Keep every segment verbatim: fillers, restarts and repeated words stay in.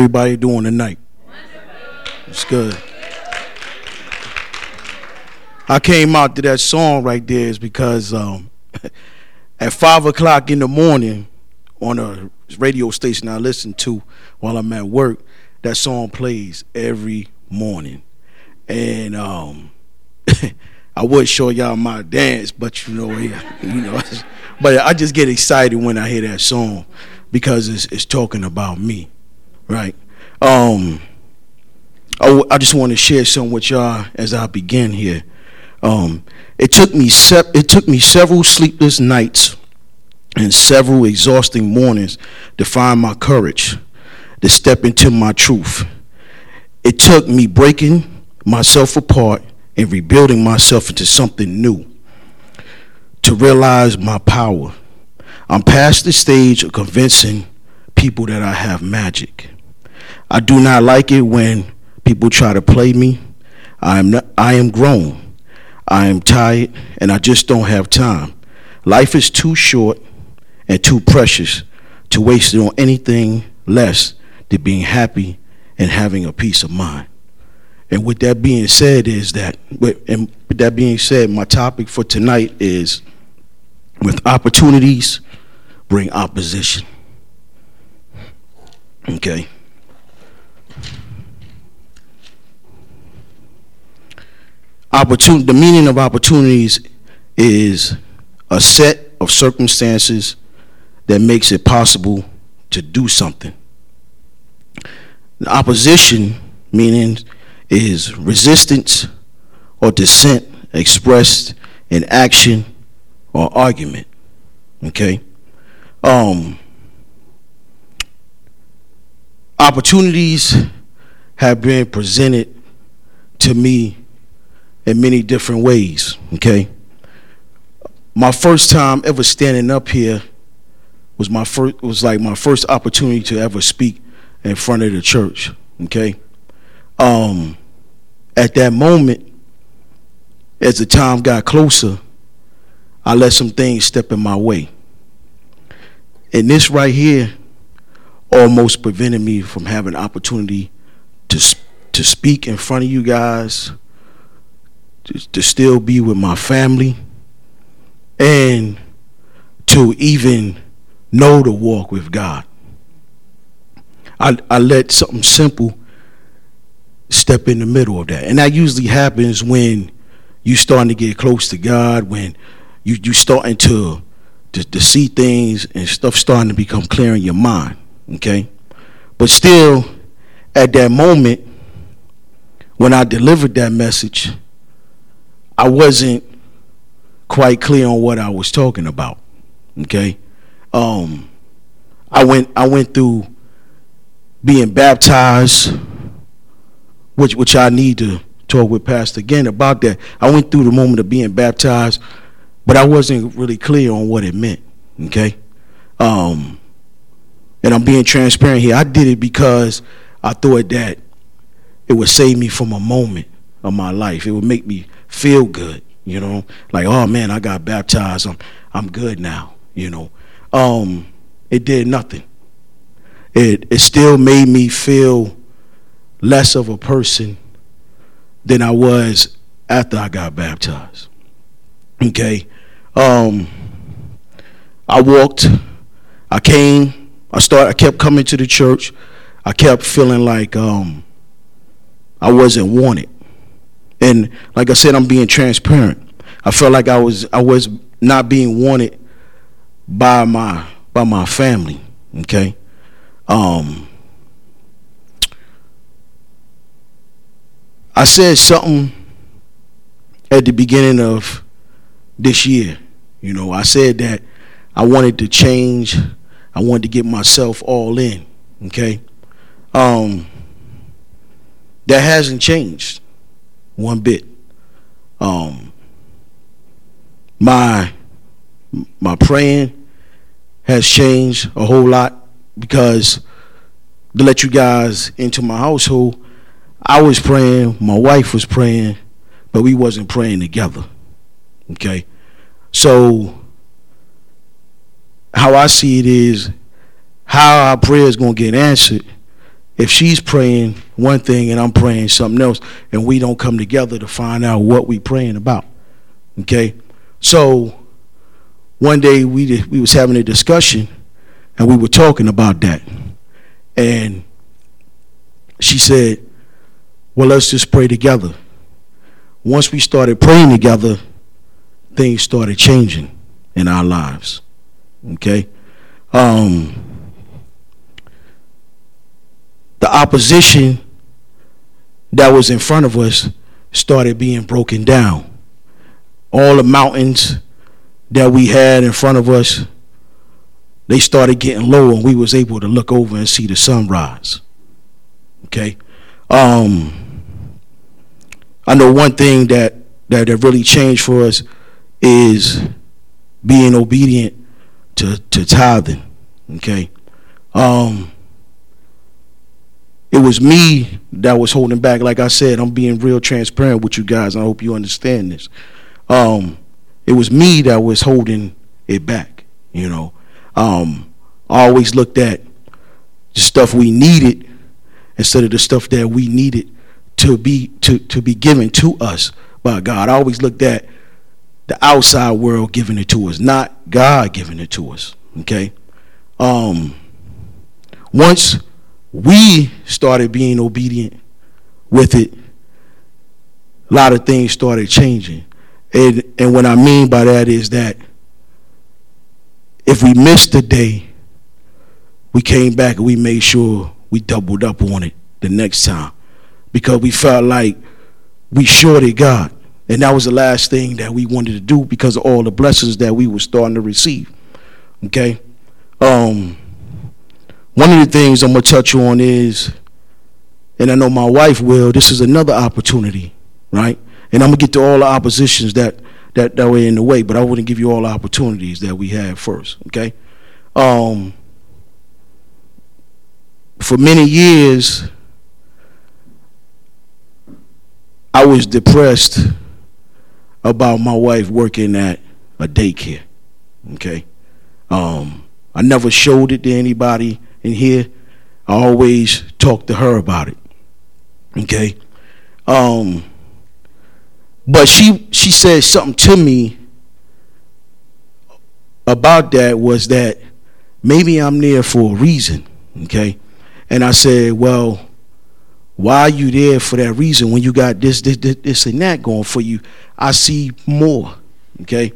Everybody doing tonight? It's good. I came out to that song right there is because um, at five o'clock in the morning on a radio station I listen to while I'm at work, that song plays every morning, and um, I would show y'all my dance, but you know, yeah, you know, but I just get excited when I hear that song because it's, it's talking about me. Right. Um, I, w- I just want to share something with y'all as I begin here. Um, it took me se- it took me several sleepless nights and several exhausting mornings to find my courage to step into my truth. It took me breaking myself apart and rebuilding myself into something new to realize my power. I'm past the stage of convincing people that I have magic. I do not like it when people try to play me. I am not, I am grown. I am tired, and I just don't have time. Life is too short and too precious to waste it on anything less than being happy and having a peace of mind. And with that being said, is that with, and with that being said, my topic for tonight is: with opportunities, bring opposition. Okay. Opportun- the meaning of opportunities is a set of circumstances that makes it possible to do something. The opposition meaning is resistance or dissent expressed in action or argument. Okay. Um, opportunities have been presented to me in many different ways, okay? My first time ever standing up here was my first was like my first opportunity to ever speak in front of the church, okay? Um, at that moment, as the time got closer, I let some things step in my way. And this right here almost prevented me from having an opportunity to to speak in front of you guys, to, to still be with my family, and to even know to walk with God. I I let something simple step in the middle of that, and that usually happens when you starting to get close to God, when you you starting to to, to see things and stuff starting to become clear in your mind. Okay, but still, at that moment, when I delivered that message, I wasn't quite clear on what I was talking about. Okay, um, I went I went through being baptized, which which I need to talk with Pastor again about that. I went through the moment of being baptized, but I wasn't really clear on what it meant. Okay. Um, And I'm being transparent here. I did it because I thought that it would save me from a moment of my life. It would make me feel good, you know, like, oh man, I got baptized. I'm I'm good now, you know. Um, it did nothing. It it still made me feel less of a person than I was after I got baptized. Okay, um, I walked. I came. I start. I kept coming to the church. I kept feeling like um, I wasn't wanted, and like I said, I'm being transparent. I felt like I was. I was not being wanted by my by my family. Okay. Um, I said something at the beginning of this year. You know, I said that I wanted to change. I wanted to get myself all in, okay? Um, that hasn't changed one bit. Um, my my praying has changed a whole lot because to let you guys into my household, I was praying, my wife was praying, but we wasn't praying together, okay? So how I see it is how our prayer is going to get answered if she's praying one thing and I'm praying something else, and we don't come together to find out what we're praying about. Okay? So one day we did, we was having a discussion, and we were talking about that. And she said, well, let's just pray together. Once we started praying together, things started changing in our lives. Okay? Um... The opposition that was in front of us started being broken down. All the mountains that we had in front of us, they started getting lower, and we was able to look over and see the sunrise. Okay? Um, I know one thing that, that, that really changed for us is being obedient to, to tithing. Okay? Um... It was me that was holding back. Like I said, I'm being real transparent with you guys. I hope you understand this. Um, it was me that was holding it back, you know. Um, I always looked at the stuff we needed instead of the stuff that we needed to be to, to be given to us by God. I always looked at the outside world giving it to us, not God giving it to us, okay? Um, once... we started being obedient with it, a lot of things started changing. And and what I mean by that is that if we missed a day, we came back and we made sure we doubled up on it the next time, because we felt like we shorted God. And that was the last thing that we wanted to do because of all the blessings that we were starting to receive. Okay? Um... One of the things I'm going to touch on is, and I know my wife will, this is another opportunity, right? And I'm going to get to all the oppositions that, that, that were in the way, but I wouldn't give you all the opportunities that we had first, okay? Um, for many years, I was depressed about my wife working at a daycare, okay? Um, I never showed it to anybody in here. I always talked to her about it, okay? Um, but she she said something to me about that, was that maybe I'm there for a reason, okay? And I said, well, why are you there for that reason when you got this, this, this, this and that going for you? I see more, okay?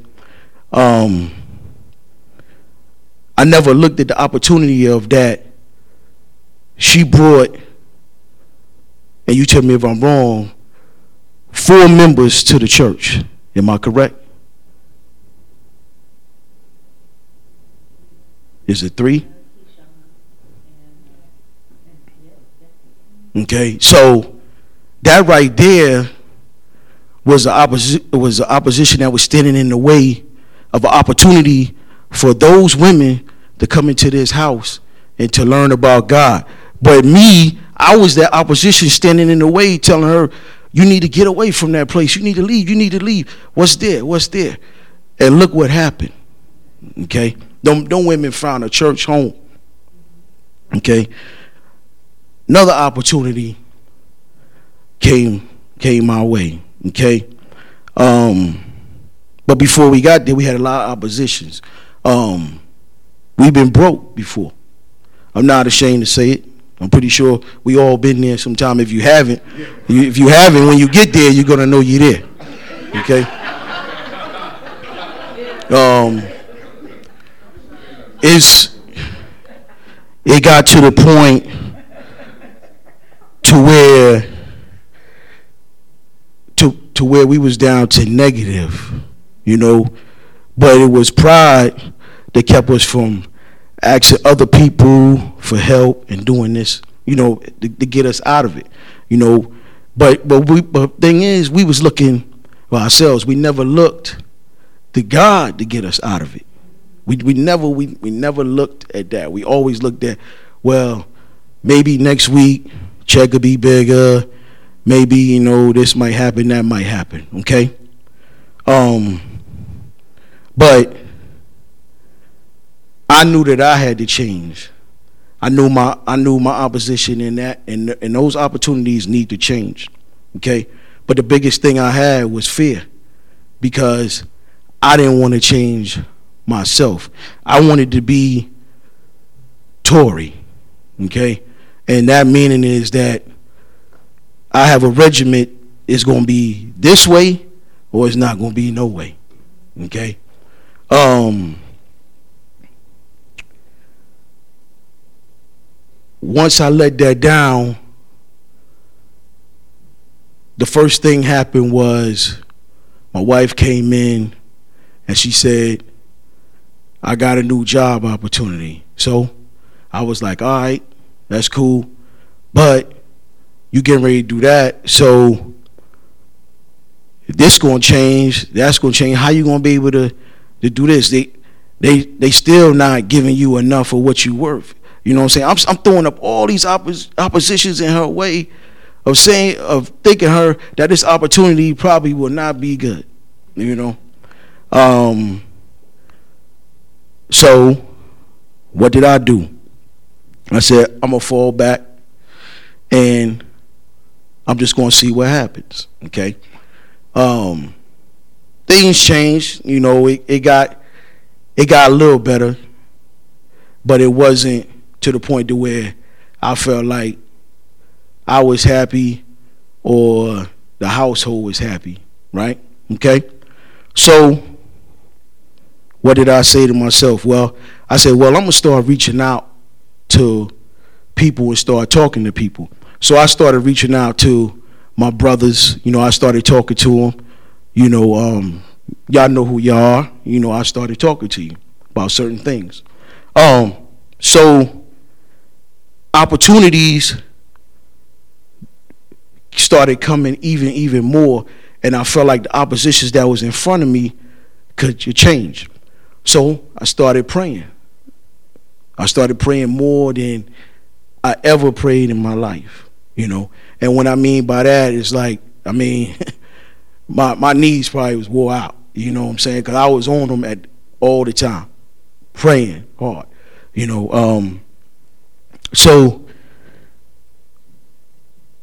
Um, I never looked at the opportunity of that she brought, and you tell me if I'm wrong, four members to the church. Am I correct? Is it three? Okay, so that right there was the opposi- was the opposition that was standing in the way of an opportunity for those women to come into this house and to learn about God. But me, I was that opposition standing in the way, telling her, you need to get away from that place. You need to leave. You need to leave. What's there? What's there? And look what happened. Okay? Them, them women found a church home. Okay? Another opportunity came came my way. Okay? Um, but before we got there, we had a lot of oppositions. Um, we've been broke before. I'm not ashamed to say it. I'm pretty sure we all been there sometime. If you haven't, you, if you haven't, when you get there, you're gonna know you're there. Okay. Um, it's it got to the point to where to to where we was down to negative, you know. But it was pride that kept us from asking other people for help and doing this, you know, to, to get us out of it, you know. But but we but thing is, we was looking for ourselves. We never looked to God to get us out of it. We we never we, we never looked at that. We always looked at, well, maybe next week check could be bigger. Maybe, you know, this might happen, that might happen. Okay. Um. But I knew that I had to change. I knew my I knew my opposition in that, and and those opportunities need to change, okay? But the biggest thing I had was fear, because I didn't want to change myself. I wanted to be Tory, okay? And that meaning is that I have a regiment. It's going to be this way or it's not going to be no way, okay? Um, once I let that down, the first thing happened was my wife came in and she said, I got a new job opportunity. So I was like, all right, that's cool, but you getting ready to do that, so this gonna change, that's gonna change. How you gonna be able to to do this? They they they still not giving you enough of what you worth. You know what I'm saying? I'm I'm throwing up all these oppos, oppositions in her way of saying of thinking her that this opportunity probably will not be good. You know, um. So, what did I do? I said I'm gonna fall back, and I'm just gonna see what happens. Okay. Um, things changed, you know, it, it got it got a little better, but it wasn't to the point to where I felt like I was happy or the household was happy, right? Okay? So what did I say to myself? Well, I said, well, I'm gonna start reaching out to people and start talking to people. So I started reaching out to my brothers, you know, I started talking to them, you know, um, y'all know who y'all are, you know, I started talking to you about certain things. Um, so opportunities started coming even, even more, and I felt like the oppositions that was in front of me could change. So I started praying. I started praying more than I ever prayed in my life, you know. And what I mean by that is, like, I mean, my my knees probably was wore out, you know what I'm saying? Because I was on them at all the time, praying hard, you know. Um, so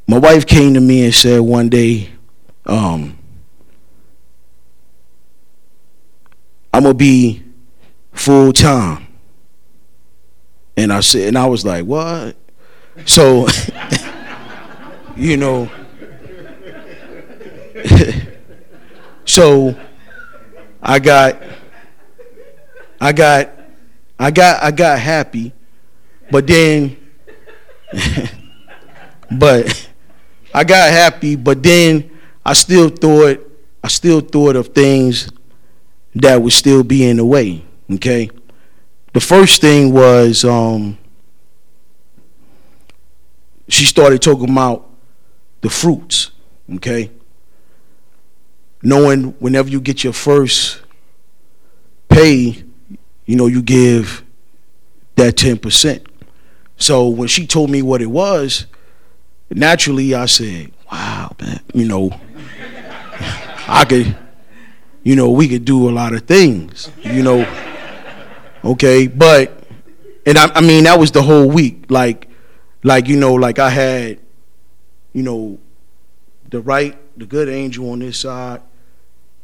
my wife came to me and said one day, um, I'm going to be full-time. And I said, and I was like, what? So... You know, so I got, I got, I got, I got happy, but then, but I got happy, but then I still thought, I still thought of things that would still be in the way. Okay, the first thing was, um, she started talking about the fruits, okay? Knowing whenever you get your first pay, you know, you give that ten percent. So when she told me what it was, naturally I said, wow, man, you know, I could, you know, we could do a lot of things, you know, okay? But, and I, I mean, that was the whole week. Like, like, you know, like I had, you know, the right, the good angel on this side,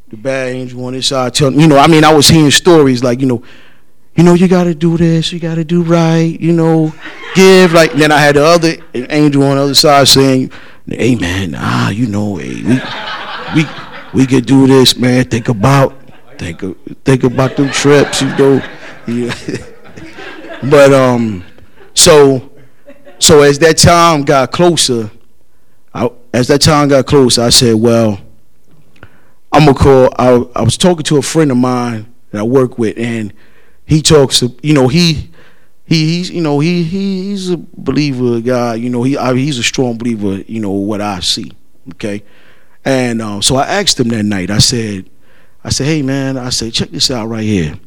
the bad angel on this side. Telling, you know, I mean, I was hearing stories like, you know, you know, you got to do this, you got to do right, you know, give. Like, and then I had the other angel on the other side saying, hey, man, ah, you know, hey, we, we we could do this, man. Think about, think, think about them trips, you know. Yeah. But, um, so, so as that time got closer, I, as that time got close, I said, well, I'm going to call. I, I was talking to a friend of mine that I work with, and he talks, you know, he, he he's, you know, he, he he's a believer guy, you know, he I, he's a strong believer, you know, what I see, okay? And um, so I asked him that night, I said, I said, hey, man, I said, check this out right here.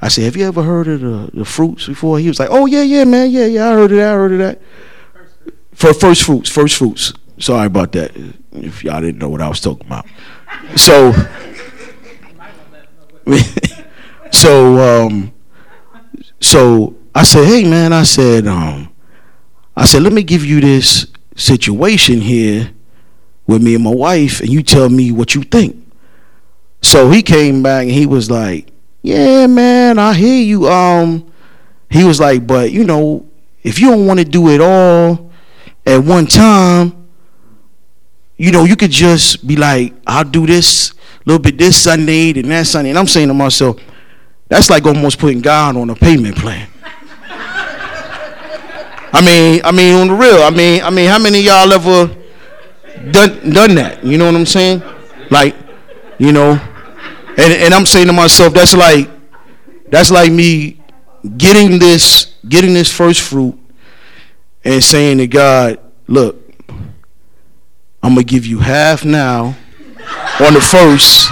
I said, have you ever heard of the, the fruits before? He was like, oh, yeah, yeah, man, yeah, yeah, I heard of that, I heard of that. For first fruits, first fruits. Sorry about that, if y'all didn't know what I was talking about. So, so, um, so I said, hey, man, I said, um, I said, let me give you this situation here with me and my wife, and you tell me what you think. So he came back and he was like, yeah, man, I hear you. Um, he was like, but you know, if you don't want to do it all at one time, you know, you could just be like, I'll do this a little bit this Sunday, then that Sunday. And I'm saying to myself, that's like almost putting God on a payment plan. I mean, I mean, on the real, I mean, I mean, how many of y'all ever done done that? You know what I'm saying? Like, you know, and and I'm saying to myself, that's like, that's like me getting this, getting this first fruit, and saying to God, look, I'm gonna give you half now on the first,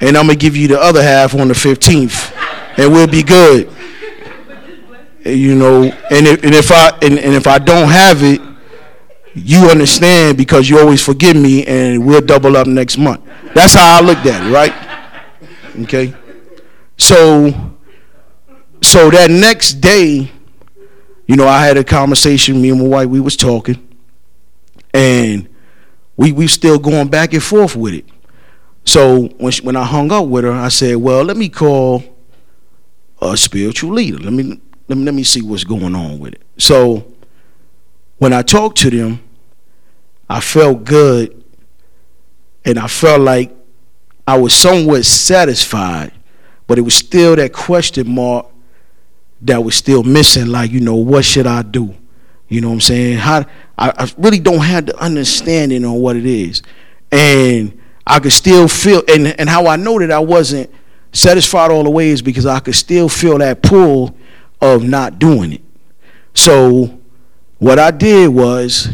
and I'm gonna give you the other half on the fifteenth, and we'll be good. You know, and if, and if I and, and if I don't have it, you understand, because you always forgive me, and we'll double up next month. That's how I looked at it, right? Okay. So, so that next day, you know, I had a conversation. Me and my wife, we was talking, and we we still going back and forth with it. So when she, when I hung up with her, I said, "Well, let me call a spiritual leader. Let me." Let me, let me see what's going on with it. So when I talked to them, I felt good, and I felt like I was somewhat satisfied, but it was still that question mark that was still missing. Like, you know, what should I do? You know what I'm saying? How I, I really don't have the understanding on what it is, and I could still feel. And and how I know that I wasn't satisfied all the way is because I could still feel that pull of not doing it. So what I did was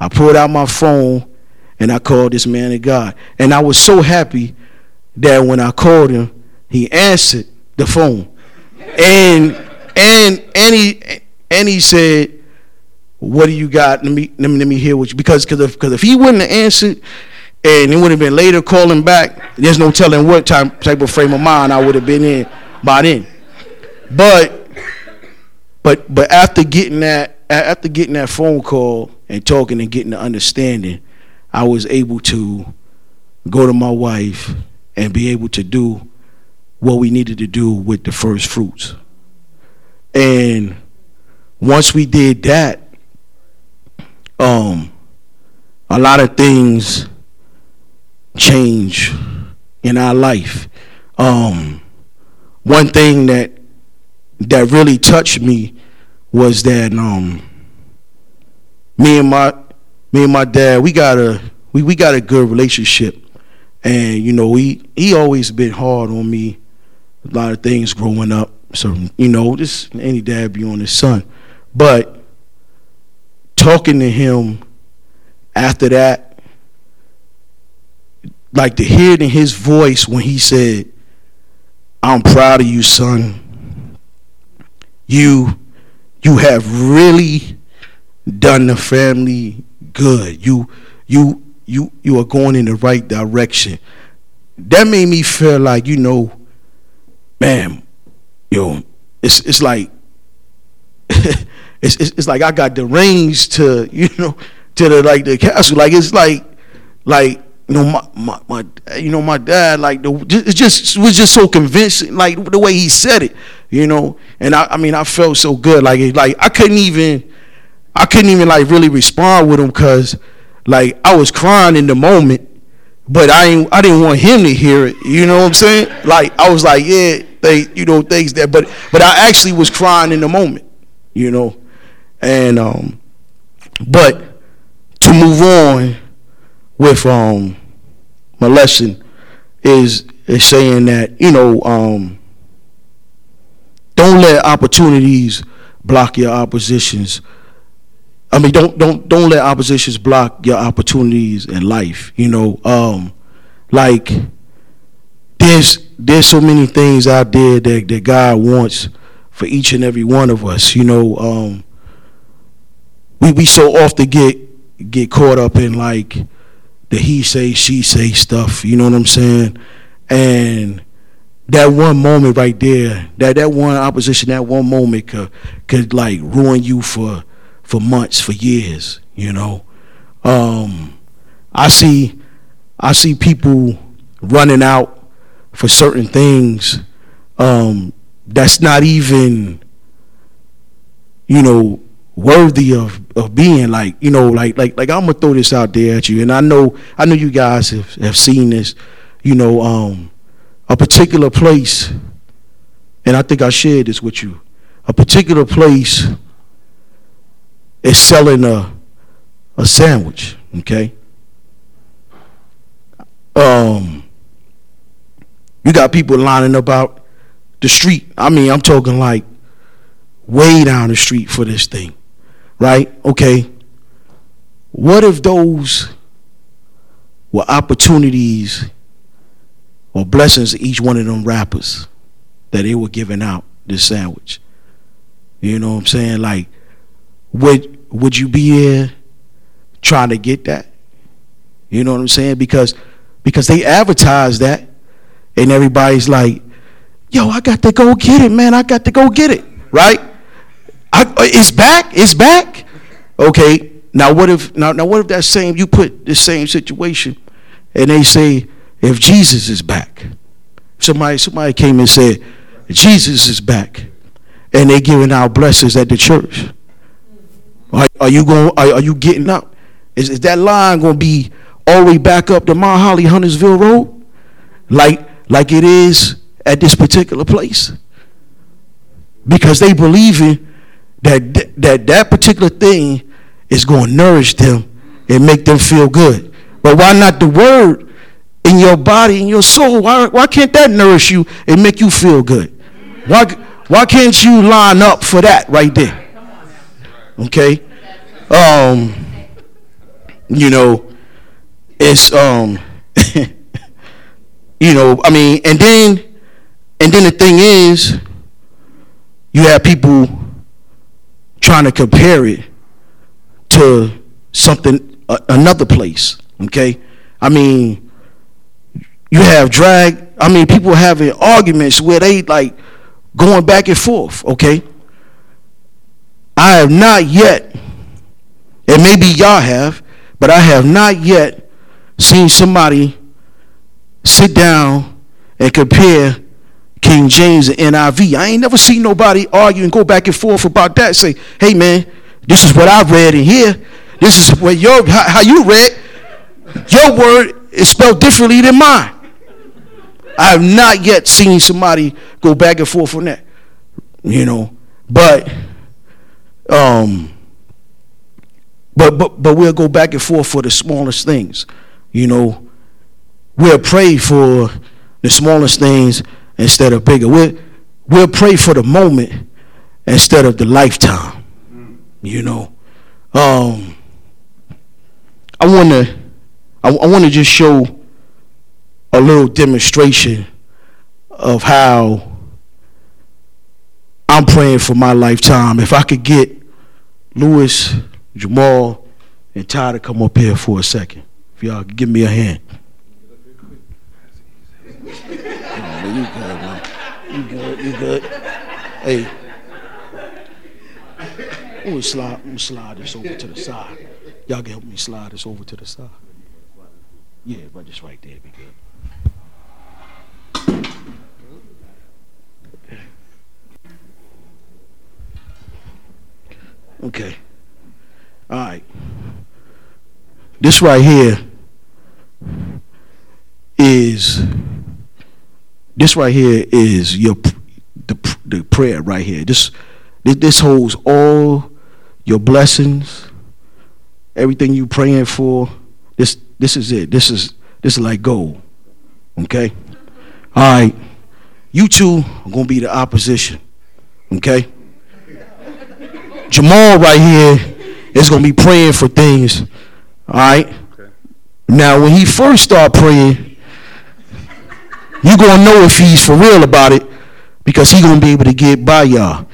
I pulled out my phone and I called this man of God, and I was so happy that when I called him, he answered the phone, and and and he and he said, "What do you got? Let me let me, let me hear what you." Because because if, if he wouldn't have answered, and it would have been later calling back, there's no telling what type type of frame of mind I would have been in by then. But But but after getting that after getting that phone call and talking and getting the understanding, I was able to go to my wife and be able to do what we needed to do with the first fruits. And once we did that, um, a lot of things change in our life. Um, one thing that that really touched me was that um me and my me and my dad, we got a we, we got a good relationship, and you know, he he always been hard on me, a lot of things growing up. So you know, just any dad be on his son. But talking to him after that, like to hear it in his voice when he said, "I'm proud of you, son. You you have really done the family good. You you you you are going in the right direction." That made me feel like, you know, man, you know, it's it's like it's, it's it's like I got the reins to, you know, to the like the castle. Like it's like like you know my my, my you know my dad, like the, it just it was just so convincing, like the way he said it. You know, and I, I mean, I felt so good. Like, like I couldn't even, I couldn't even like really respond with him, cause like I was crying in the moment, but I ain't, I didn't want him to hear it. You know what I'm saying? Like I was like, yeah, they, you know, things that, but, but I actually was crying in the moment. You know, and um, but to move on with um, my lesson is is saying that, you know, um. Don't let opportunities block your oppositions. I mean, don't don't don't let oppositions block your opportunities in life. You know, um, like there's there's so many things out there that, that God wants for each and every one of us. You know, um, we we so often get get caught up in like the he say she say stuff. You know what I'm saying? And that one moment right there, that, that one opposition, that one moment could, could like ruin you for for months, for years, you know. Um, I see, I see people running out for certain things um, that's not even, you know, worthy of, of being like, you know, like, like, like I'm gonna throw this out there at you. And I know, I know you guys have, have seen this, you know, um, a particular place, and I think I shared this with you, a particular place is selling a, a sandwich. Okay. Um, you got people lining up out the street. I mean, I'm talking like way down the street for this thing, right? Okay. What if those were opportunities or blessings to each one of them rappers that they were giving out this sandwich? You know what I'm saying? Like, would would you be here trying to get that? You know what I'm saying? Because because they advertise that, and everybody's like, "Yo, I got to go get it, man! I got to go get it!" Right? I, it's back. It's back. Okay. Now what if now now what if that same you put the same situation, and they say, "If Jesus is back," somebody somebody came and said, "Jesus is back," and they giving out blessings at the church. Are, are you going? Are, are you getting up? Is, is that line going to be all the way back up to Mount Holly, Huntersville Road, like like it is at this particular place? Because they believing that th- that that particular thing is going to nourish them and make them feel good. But why not the word in your body, in your soul? Why why can't that nourish you and make you feel good? Why why can't you line up for that right there? Okay, um, you know, it's um, you know, I mean, and then and then the thing is, you have people trying to compare it to something, uh, another place. Okay, I mean, you have drag. I mean, people having arguments where they like going back and forth. Okay. I have not yet, and maybe y'all have, but I have not yet seen somebody sit down and compare King James and N I V. I ain't never seen nobody argue and go back and forth about that. Say, hey man, this is what I read in here. This is what your how, how you read. Your word is spelled differently than mine. I have not yet seen somebody go back and forth on that. You know, but. Um, but, but but we'll go back and forth for the smallest things, you know. We'll pray for the smallest things instead of bigger. We'll we'll pray for the moment instead of the lifetime, you know. Um, I wanna I, I wanna just show a little demonstration of how I'm praying for my lifetime. If I could get Lewis, Jamal, and Ty to come up here for a second. If y'all could give me a hand. Oh, you good, man. You good, you good. Hey. I'm going to slide this over to the side. Y'all can help me slide this over to the side. Yeah, but just right there be good. Okay. All right. This right here is this right here is your the the prayer right here. This this holds all your blessings, everything you praying for. This this is it. This is this is like gold. Okay. All right. You two are gonna be the opposition. Okay. Jamal right here is going to be praying for things, all right? Okay. Now, when he first start praying, you're going to know if he's for real about it because he's going to be able to get by y'all.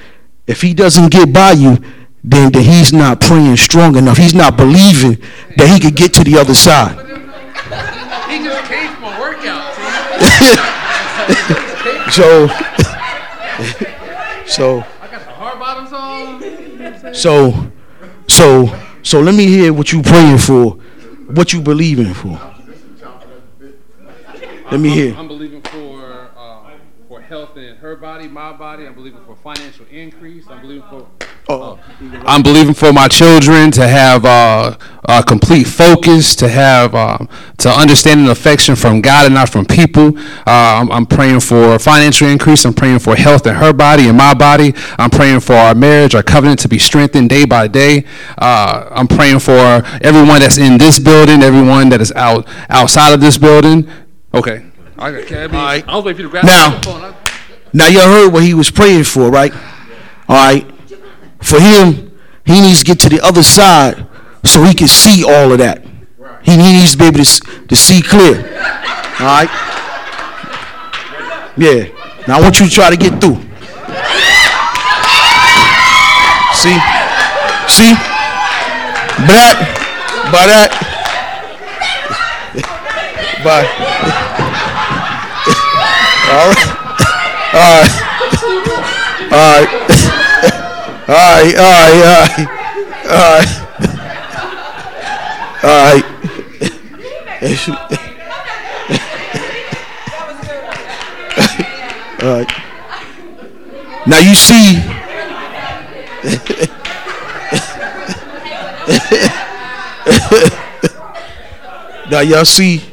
If he doesn't get by you, then, then he's not praying strong enough. He's not believing that he could get to the other side. He just came from a workout. so, so. So, So, so let me hear what you praying for, what you believing for. Let me hear. I'm, I'm believing for um, for health in her body, my body. I'm believing for financial increase. I'm believing for. Uh, I'm believing for my children to have uh, a complete focus, to have um, to understand and affection from God and not from people. Uh, I'm, I'm praying for financial increase. I'm praying for health in her body and my body. I'm praying for our marriage, our covenant to be strengthened day by day. Uh, I'm praying for everyone that's in this building, everyone that is out outside of this building. Okay. I got Cabby. All right. I was waiting for you to grab the phone. Now you heard what he was praying for, right? All right. For him, he needs to get to the other side so he can see all of that. Right. He needs to be able to, to see clear. All right? Yeah. Now I want you to try to get through. See? See? By that, by that, by. All right. All right. All right. All right, all right, all right, all right, all right. Now you see, now y'all see,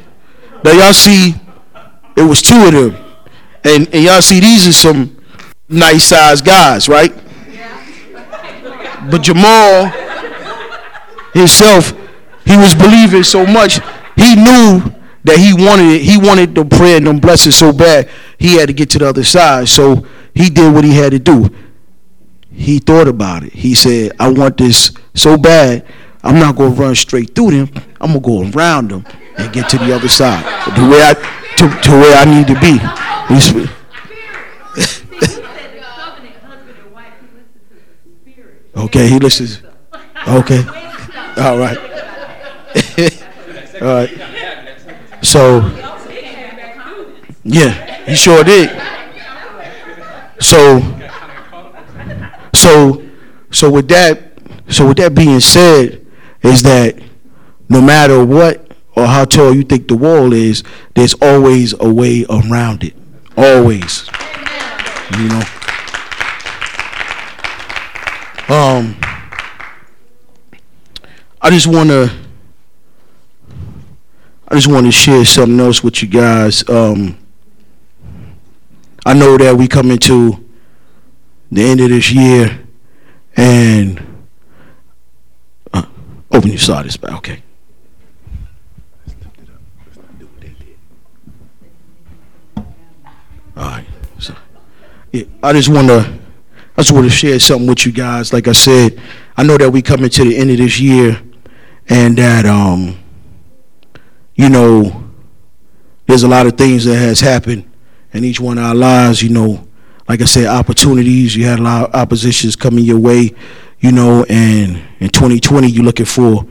now y'all see, it was two of them, and, and y'all see these are some nice-sized guys, right? But Jamal himself, he was believing so much, he knew that he wanted it. He wanted the prayer and them blessings so bad, he had to get to the other side. So he did what he had to do. He thought about it. He said, I want this so bad, I'm not going to run straight through them. I'm going to go around them and get to the other side, to where I, to, to where I need to be. He's, okay, he listens. Okay. All right. All right. So, yeah, he sure did. So, so, so with that, so with that being said, is that no matter what or how tall you think the wall is, there's always a way around it. Always. You know. Um, I just want to, I just want to share something else with you guys. Um, I know that we come into the end of this year, and uh, open your slide, back, okay. Let's lift it up. Let's not do what they did. All right. So, yeah, I just want to. I just want to share something with you guys. Like I said, I know that we coming to the end of this year, and that um, you know, there's a lot of things that has happened in each one of our lives. You know, like I said, opportunities. You had a lot of oppositions coming your way. You know, and in twenty twenty, you're looking for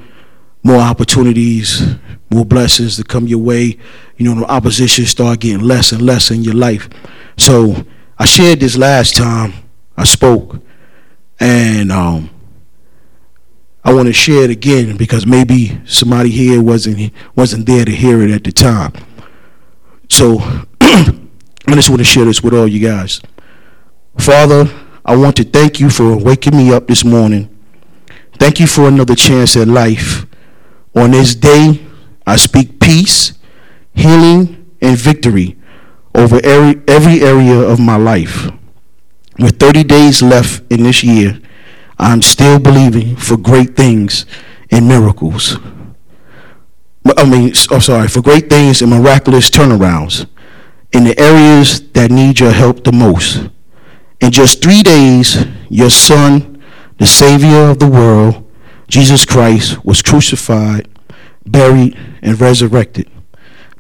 more opportunities, more blessings to come your way. You know, the oppositions start getting less and less in your life. So I shared this last time I spoke, and um, I want to share it again because maybe somebody here wasn't wasn't there to hear it at the time. So I just want to share this with all you guys. Father, I want to thank you for waking me up this morning. Thank you for another chance at life. On this day, I speak peace, healing, and victory over every, every area of my life. With thirty days left in this year, I'm still believing for great things and miracles. I mean, I'm sorry, for great things and miraculous turnarounds in the areas that need your help the most. In just three days, your son, the Savior of the world, Jesus Christ, was crucified, buried, and resurrected.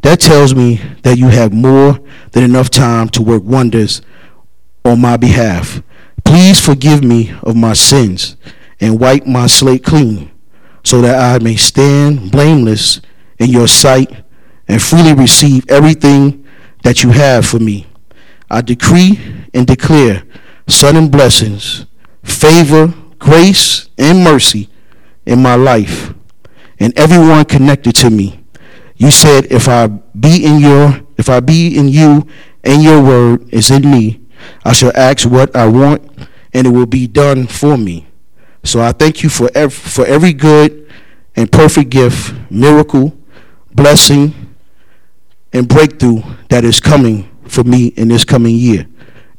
That tells me that you have more than enough time to work wonders on my behalf. Please forgive me of my sins and wipe my slate clean so that I may stand blameless in your sight and freely receive everything that you have for me. I decree and declare sudden blessings, favor, grace, and mercy in my life and everyone connected to me. You said, if I be in your, if I be in you and your word is in me, I shall ask what I want and it will be done for me. So I thank you for every, for every good and perfect gift, miracle, blessing, and breakthrough that is coming for me in this coming year,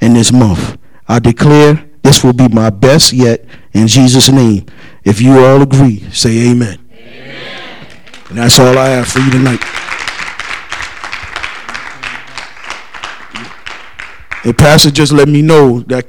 in this month. I declare this will be my best yet, in Jesus' name. If you all agree, say amen. Amen. And that's all I have for you tonight. And Pastor just let me know that